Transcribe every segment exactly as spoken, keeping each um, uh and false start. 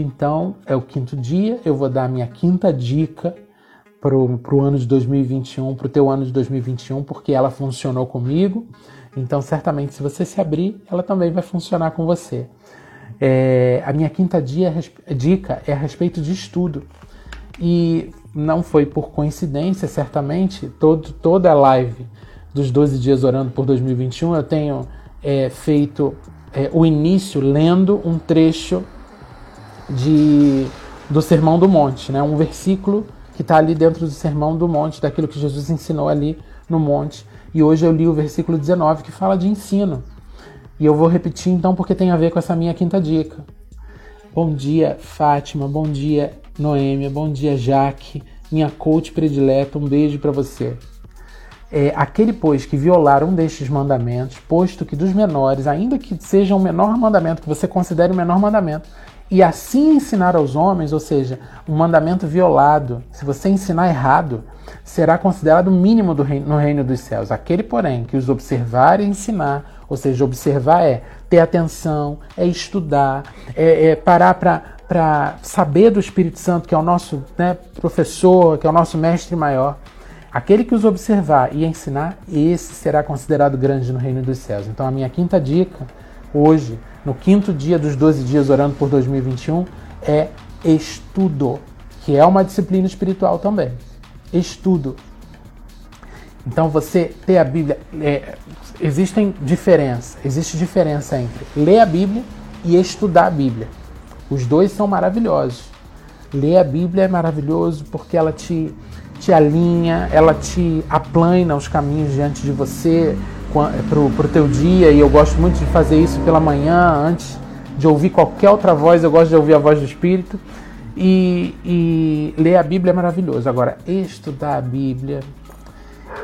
Então, é o quinto dia, eu vou dar a minha quinta dica para o ano de dois mil e vinte e um, para o teu ano de dois mil e vinte e um, porque ela funcionou comigo. Então, certamente, se você se abrir, ela também vai funcionar com você. É, a minha quinta dia, dica é a respeito de estudo. E não foi por coincidência, certamente, todo, toda a live dos doze dias orando por dois mil e vinte e um, eu tenho é, feito é, o início lendo um trecho de, do Sermão do Monte, né? Um versículo que está ali dentro do Sermão do Monte, daquilo que Jesus ensinou ali no monte. E hoje eu li o versículo dezenove, que fala de ensino. E eu vou repetir então, porque tem a ver com essa minha quinta dica. Bom dia, Fátima. Bom dia, Noêmia. Bom dia, Jaque. Minha coach predileta. Um beijo para você. É, aquele, pois, que violar um destes mandamentos, posto que dos menores, ainda que seja o menor mandamento, que você considere o menor mandamento, e assim ensinar aos homens, ou seja, um mandamento violado, se você ensinar errado, será considerado o mínimo do reino, no reino dos céus. Aquele, porém, que os observar e ensinar, ou seja, observar é ter atenção, é estudar, é, é parar para saber do Espírito Santo, que é o nosso né, professor, que é o nosso mestre maior. Aquele que os observar e ensinar, esse será considerado grande no reino dos céus. Então, a minha quinta dica hoje, no quinto dia dos doze dias orando por dois mil e vinte e um, é estudo, que é uma disciplina espiritual também. Estudo. Então, você ter a Bíblia... É, existem diferenças. Existe diferença entre ler a Bíblia e estudar a Bíblia. Os dois são maravilhosos. Ler a Bíblia é maravilhoso porque ela te, te alinha, ela te aplana os caminhos diante de você... Pro, pro teu dia, e eu gosto muito de fazer isso pela manhã, antes de ouvir qualquer outra voz, eu gosto de ouvir a voz do Espírito, e, e ler a Bíblia é maravilhoso. Agora, estudar a Bíblia,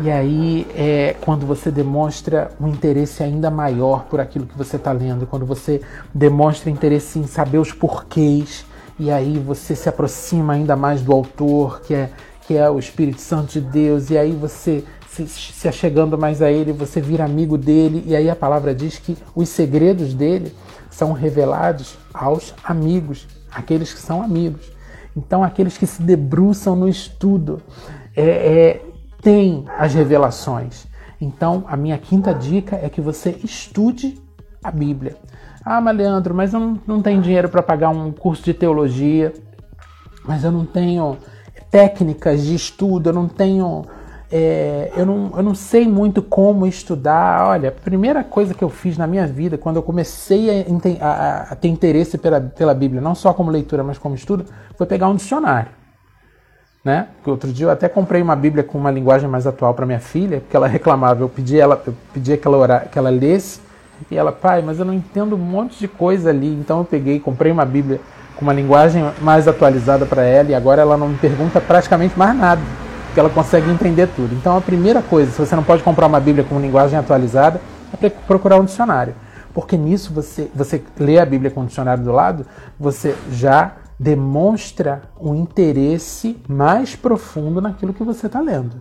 e aí é quando você demonstra um interesse ainda maior por aquilo que você está lendo, quando você demonstra interesse em saber os porquês, e aí você se aproxima ainda mais do autor, que é, que é o Espírito Santo de Deus, e aí você... Se, se achegando mais a ele, você vira amigo dele, e aí a palavra diz que os segredos dele são revelados aos amigos, aqueles que são amigos. Então, aqueles que se debruçam no estudo é, é, têm as revelações. Então, a minha quinta dica é que você estude a Bíblia. Ah, mas Leandro, mas eu não, não tenho dinheiro para pagar um curso de teologia, mas eu não tenho técnicas de estudo, eu não tenho... É, eu, não, eu não sei muito como estudar. Olha, a primeira coisa que eu fiz na minha vida, quando eu comecei a, a, a ter interesse pela, pela Bíblia, não só como leitura, mas como estudo, foi pegar um dicionário. Né? Outro dia eu até comprei uma Bíblia com uma linguagem mais atual para minha filha, porque ela reclamava, eu pedia, ela, eu pedia que, ela orar, que ela lesse, e ela, pai, mas eu não entendo um monte de coisa ali, então eu peguei, comprei uma Bíblia com uma linguagem mais atualizada para ela, e agora ela não me pergunta praticamente mais nada, porque ela consegue entender tudo. Então, a primeira coisa, se você não pode comprar uma Bíblia com linguagem atualizada, é procurar um dicionário. Porque nisso, você, você lê a Bíblia com o dicionário do lado, você já demonstra um interesse mais profundo naquilo que você está lendo.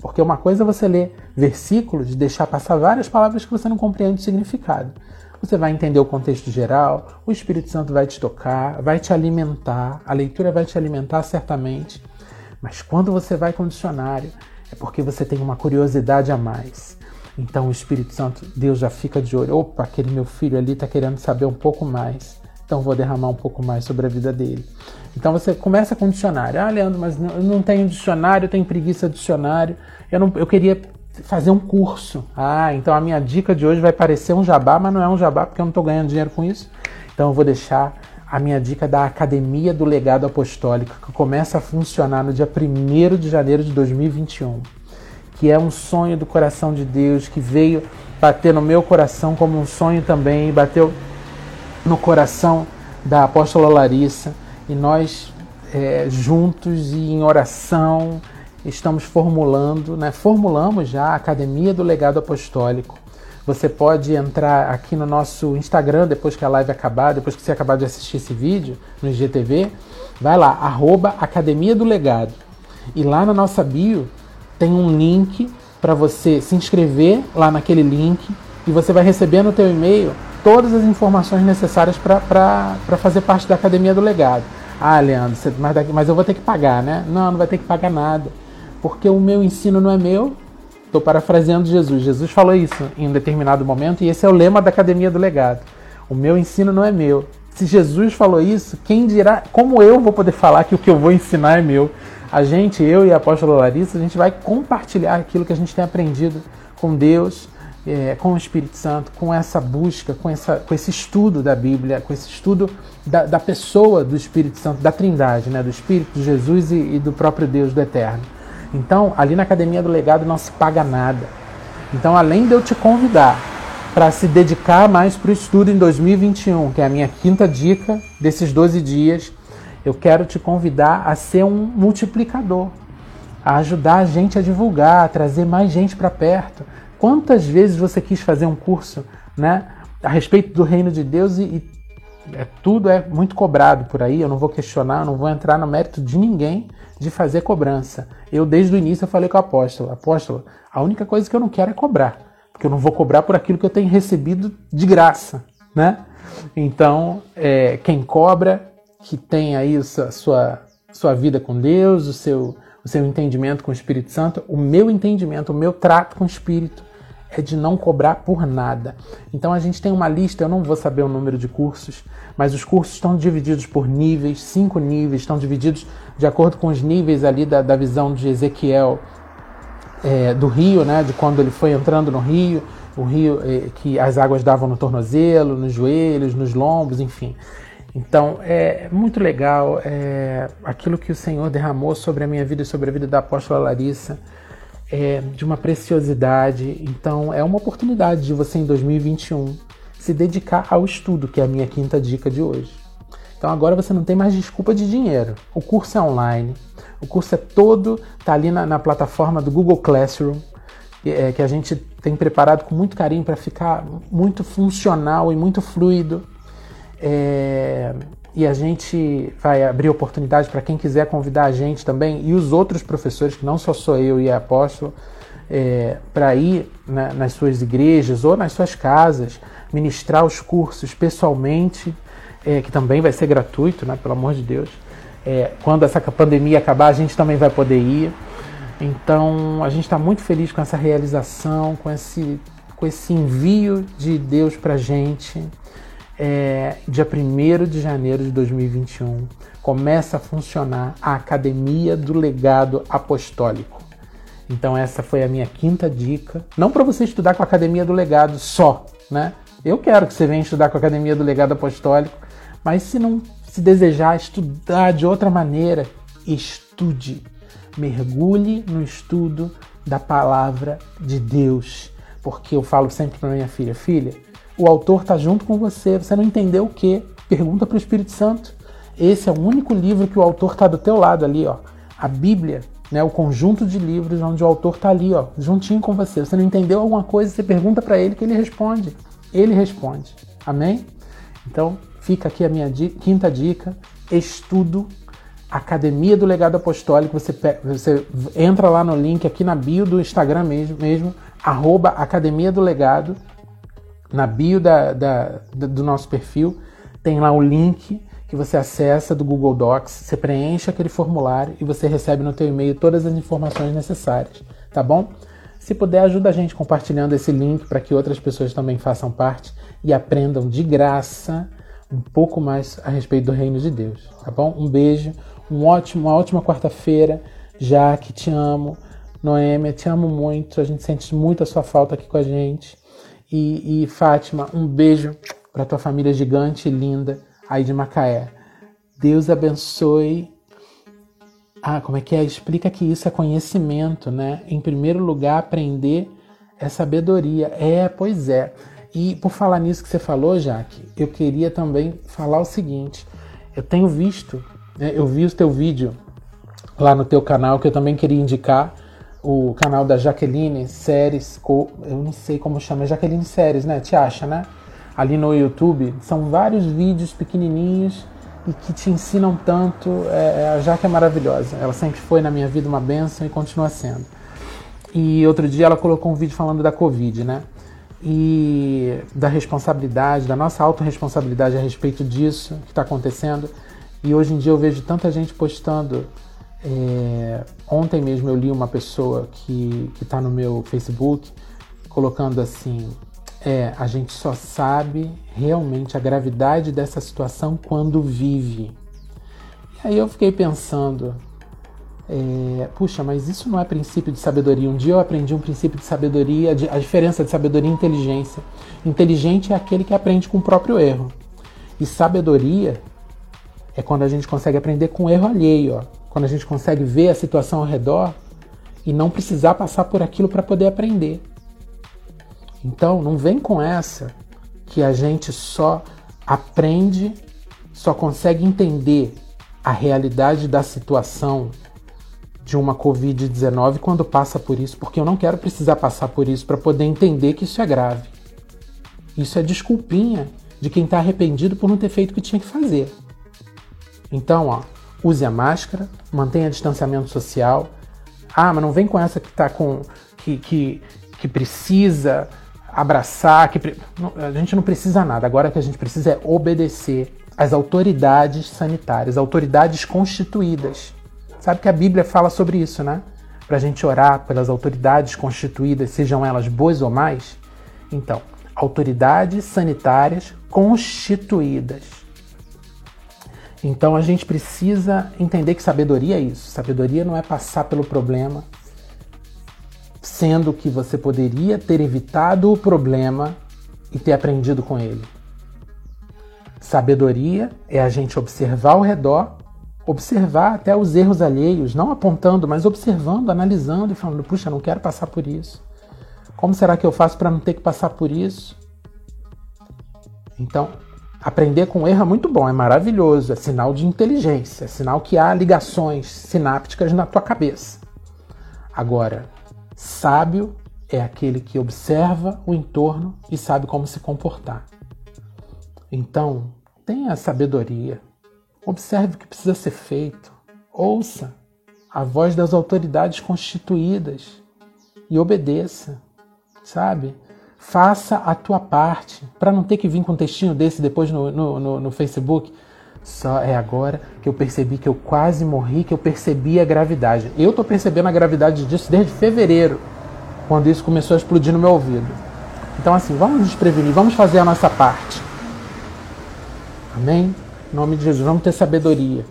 Porque uma coisa é você ler versículos, deixar passar várias palavras que você não compreende o significado. Você vai entender o contexto geral, o Espírito Santo vai te tocar, vai te alimentar, a leitura vai te alimentar certamente. Mas quando você vai com o dicionário, é porque você tem uma curiosidade a mais. Então o Espírito Santo, Deus já fica de olho. Opa, aquele meu filho ali está querendo saber um pouco mais. Então vou derramar um pouco mais sobre a vida dele. Então você começa com o dicionário. Ah, Leandro, mas eu não tenho dicionário, eu tenho preguiça de dicionário. Eu, não, eu queria fazer um curso. Ah, então a minha dica de hoje vai parecer um jabá, mas não é um jabá, porque eu não estou ganhando dinheiro com isso. Então eu vou deixar... A minha dica é da Academia do Legado Apostólico, que começa a funcionar no dia primeiro de janeiro de dois mil e vinte e um, que é um sonho do coração de Deus, que veio bater no meu coração como um sonho também, bateu no coração da apóstola Larissa, e nós é, juntos e em oração estamos formulando, né? Formulamos já a Academia do Legado Apostólico. Você pode entrar aqui no nosso Instagram, depois que a live acabar, depois que você acabar de assistir esse vídeo, no I G T V, vai lá, arroba Academia do Legado. E lá na nossa bio tem um link para você se inscrever lá naquele link, e você vai receber no teu e-mail todas as informações necessárias para fazer parte da Academia do Legado. Ah, Leandro, você, mas, daqui, mas eu vou ter que pagar, né? Não, não vai ter que pagar nada, porque o meu ensino não é meu. Estou parafraseando Jesus. Jesus falou isso em um determinado momento, e esse é o lema da Academia do Legado. O meu ensino não é meu. Se Jesus falou isso, quem dirá, como eu vou poder falar que o que eu vou ensinar é meu? A gente, eu e a apóstola Larissa, a gente vai compartilhar aquilo que a gente tem aprendido com Deus, é, com o Espírito Santo, com essa busca, com, essa, com esse estudo da Bíblia, com esse estudo da, da pessoa do Espírito Santo, da Trindade, né? Do Espírito, de Jesus e, e do próprio Deus do Eterno. Então, ali na Academia do Legado não se paga nada. Então, além de eu te convidar para se dedicar mais para o estudo em dois mil e vinte e um, que é a minha quinta dica desses doze dias, eu quero te convidar a ser um multiplicador, a ajudar a gente a divulgar, a trazer mais gente para perto. Quantas vezes você quis fazer um curso, né, a respeito do reino de Deus e, e é, tudo é muito cobrado por aí, eu não vou questionar, eu não vou entrar no mérito de ninguém de fazer cobrança. Eu, desde o início, eu falei com o apóstolo, apóstolo, a única coisa que eu não quero é cobrar, porque eu não vou cobrar por aquilo que eu tenho recebido de graça, né? Então, é, quem cobra, que tem aí a sua, sua, sua vida com Deus, o seu, o seu entendimento com o Espírito Santo, o meu entendimento, o meu trato com o Espírito, é de não cobrar por nada. Então a gente tem uma lista, eu não vou saber o número de cursos, mas os cursos estão divididos por níveis, cinco níveis, estão divididos de acordo com os níveis ali da, da visão de Ezequiel é, do rio, né, de quando ele foi entrando no rio, o rio é, que as águas davam no tornozelo, nos joelhos, nos lombos, enfim. Então é muito legal é, aquilo que o Senhor derramou sobre a minha vida e sobre a vida da apóstola Larissa, É, de uma preciosidade. Então é uma oportunidade de você em dois mil e vinte e um se dedicar ao estudo, que é a minha quinta dica de hoje. Então agora você não tem mais desculpa de dinheiro. O curso é online, o curso é todo, está ali na, na plataforma do Google Classroom, é, que a gente tem preparado com muito carinho para ficar muito funcional e muito fluido. É... E a gente vai abrir oportunidade para quem quiser convidar a gente também e os outros professores, que não só sou eu e a apóstolo, é, para ir na, nas suas igrejas ou nas suas casas, ministrar os cursos pessoalmente, é, que também vai ser gratuito, né, pelo amor de Deus. É, quando essa pandemia acabar, a gente também vai poder ir. Então, a gente está muito feliz com essa realização, com esse, com esse envio de Deus para a gente. É, dia primeiro de janeiro de dois mil e vinte e um, começa a funcionar a Academia do Legado Apostólico. Então essa foi a minha quinta dica. Não para você estudar com a Academia do Legado só, né? Eu quero que você venha estudar com a Academia do Legado Apostólico, mas se não se desejar estudar de outra maneira, estude. Mergulhe no estudo da Palavra de Deus. Porque eu falo sempre para minha filha, filha, o autor está junto com você, você não entendeu o quê? Pergunta para o Espírito Santo. Esse é o único livro que o autor está do teu lado ali, ó. A Bíblia, né, o conjunto de livros onde o autor está ali, ó, juntinho com você. Você não entendeu alguma coisa, você pergunta para ele que ele responde. Ele responde. Amém? Então, fica aqui a minha dica, quinta dica. Estudo Academia do Legado Apostólico. Você, você entra lá no link aqui na bio do Instagram mesmo, mesmo arroba Academia do Legado. Na bio da, da, do nosso perfil, tem lá o link que você acessa do Google Docs, você preenche aquele formulário e você recebe no teu e-mail todas as informações necessárias, tá bom? Se puder, ajuda a gente compartilhando esse link para que outras pessoas também façam parte e aprendam de graça um pouco mais a respeito do reino de Deus, tá bom? Um beijo, um ótimo, uma ótima quarta-feira, Jaque, te amo, Noêmia, te amo muito, a gente sente muito a sua falta aqui com a gente. E, e Fátima, um beijo para tua família gigante e linda aí de Macaé. Deus abençoe. Ah, como é que é? Explica que isso é conhecimento, né? Em primeiro lugar, aprender é sabedoria. É, pois é. E por falar nisso que você falou, Jaque, eu queria também falar o seguinte. Eu tenho visto, né, eu vi o teu vídeo lá no teu canal, que eu também queria indicar. O canal da Jaqueline Séries, eu não sei como chama, Jaqueline Séries, né? Te acha, né? Ali no YouTube, são vários vídeos pequenininhos e que te ensinam tanto. É, a Jaque é maravilhosa, ela sempre foi na minha vida uma bênção e continua sendo. E outro dia ela colocou um vídeo falando da Covid, né? e da responsabilidade, da nossa autorresponsabilidade a respeito disso que está acontecendo. E hoje em dia eu vejo tanta gente postando. É, ontem mesmo eu li uma pessoa que está no meu Facebook colocando assim: é, a gente só sabe realmente a gravidade dessa situação quando vive. E aí eu fiquei pensando, é, puxa, mas isso não é princípio de sabedoria. Um dia eu aprendi um princípio de sabedoria, a diferença de sabedoria e inteligência. Inteligente é aquele que aprende com o próprio erro. E sabedoria é quando a gente consegue aprender com o erro alheio, ó. Quando a gente consegue ver a situação ao redor e não precisar passar por aquilo para poder aprender. Então, não vem com essa que a gente só aprende, só consegue entender a realidade da situação de uma covid dezenove quando passa por isso, porque eu não quero precisar passar por isso para poder entender que isso é grave. Isso é desculpinha de quem está arrependido por não ter feito o que tinha que fazer. Então, ó, use a máscara, mantenha distanciamento social. Ah, mas não vem com essa que tá com que, que, que precisa abraçar, que pre... não, a gente não precisa nada. Agora o que a gente precisa é obedecer às autoridades sanitárias, autoridades constituídas. Sabe que a Bíblia fala sobre isso, né? Pra gente orar pelas autoridades constituídas, sejam elas boas ou más. Então, autoridades sanitárias constituídas. Então a gente precisa entender que sabedoria é isso. Sabedoria não é passar pelo problema, sendo que você poderia ter evitado o problema e ter aprendido com ele. Sabedoria é a gente observar ao redor, observar até os erros alheios, não apontando, mas observando, analisando e falando: puxa, não quero passar por isso. Como será que eu faço para não ter que passar por isso? Então, aprender com erro é muito bom, é maravilhoso, é sinal de inteligência, é sinal que há ligações sinápticas na tua cabeça. Agora, sábio é aquele que observa o entorno e sabe como se comportar. Então, tenha sabedoria, observe o que precisa ser feito, ouça a voz das autoridades constituídas e obedeça, sabe? Faça a tua parte, para não ter que vir com um textinho desse depois no, no, no, no Facebook. Só é agora que eu percebi que eu quase morri, que eu percebi a gravidade. Eu tô percebendo a gravidade disso desde fevereiro, quando isso começou a explodir no meu ouvido. Então assim, vamos nos prevenir, vamos fazer a nossa parte. Amém? Em nome de Jesus, vamos ter sabedoria.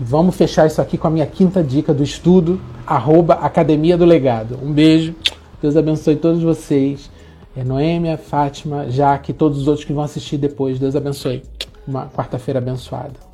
E vamos fechar isso aqui com a minha quinta dica do estudo, arroba Academia do Legado. Um beijo, Deus abençoe todos vocês. É Noêmia, Fátima, Jaque, todos os outros que vão assistir depois. Deus abençoe. Uma quarta-feira abençoada.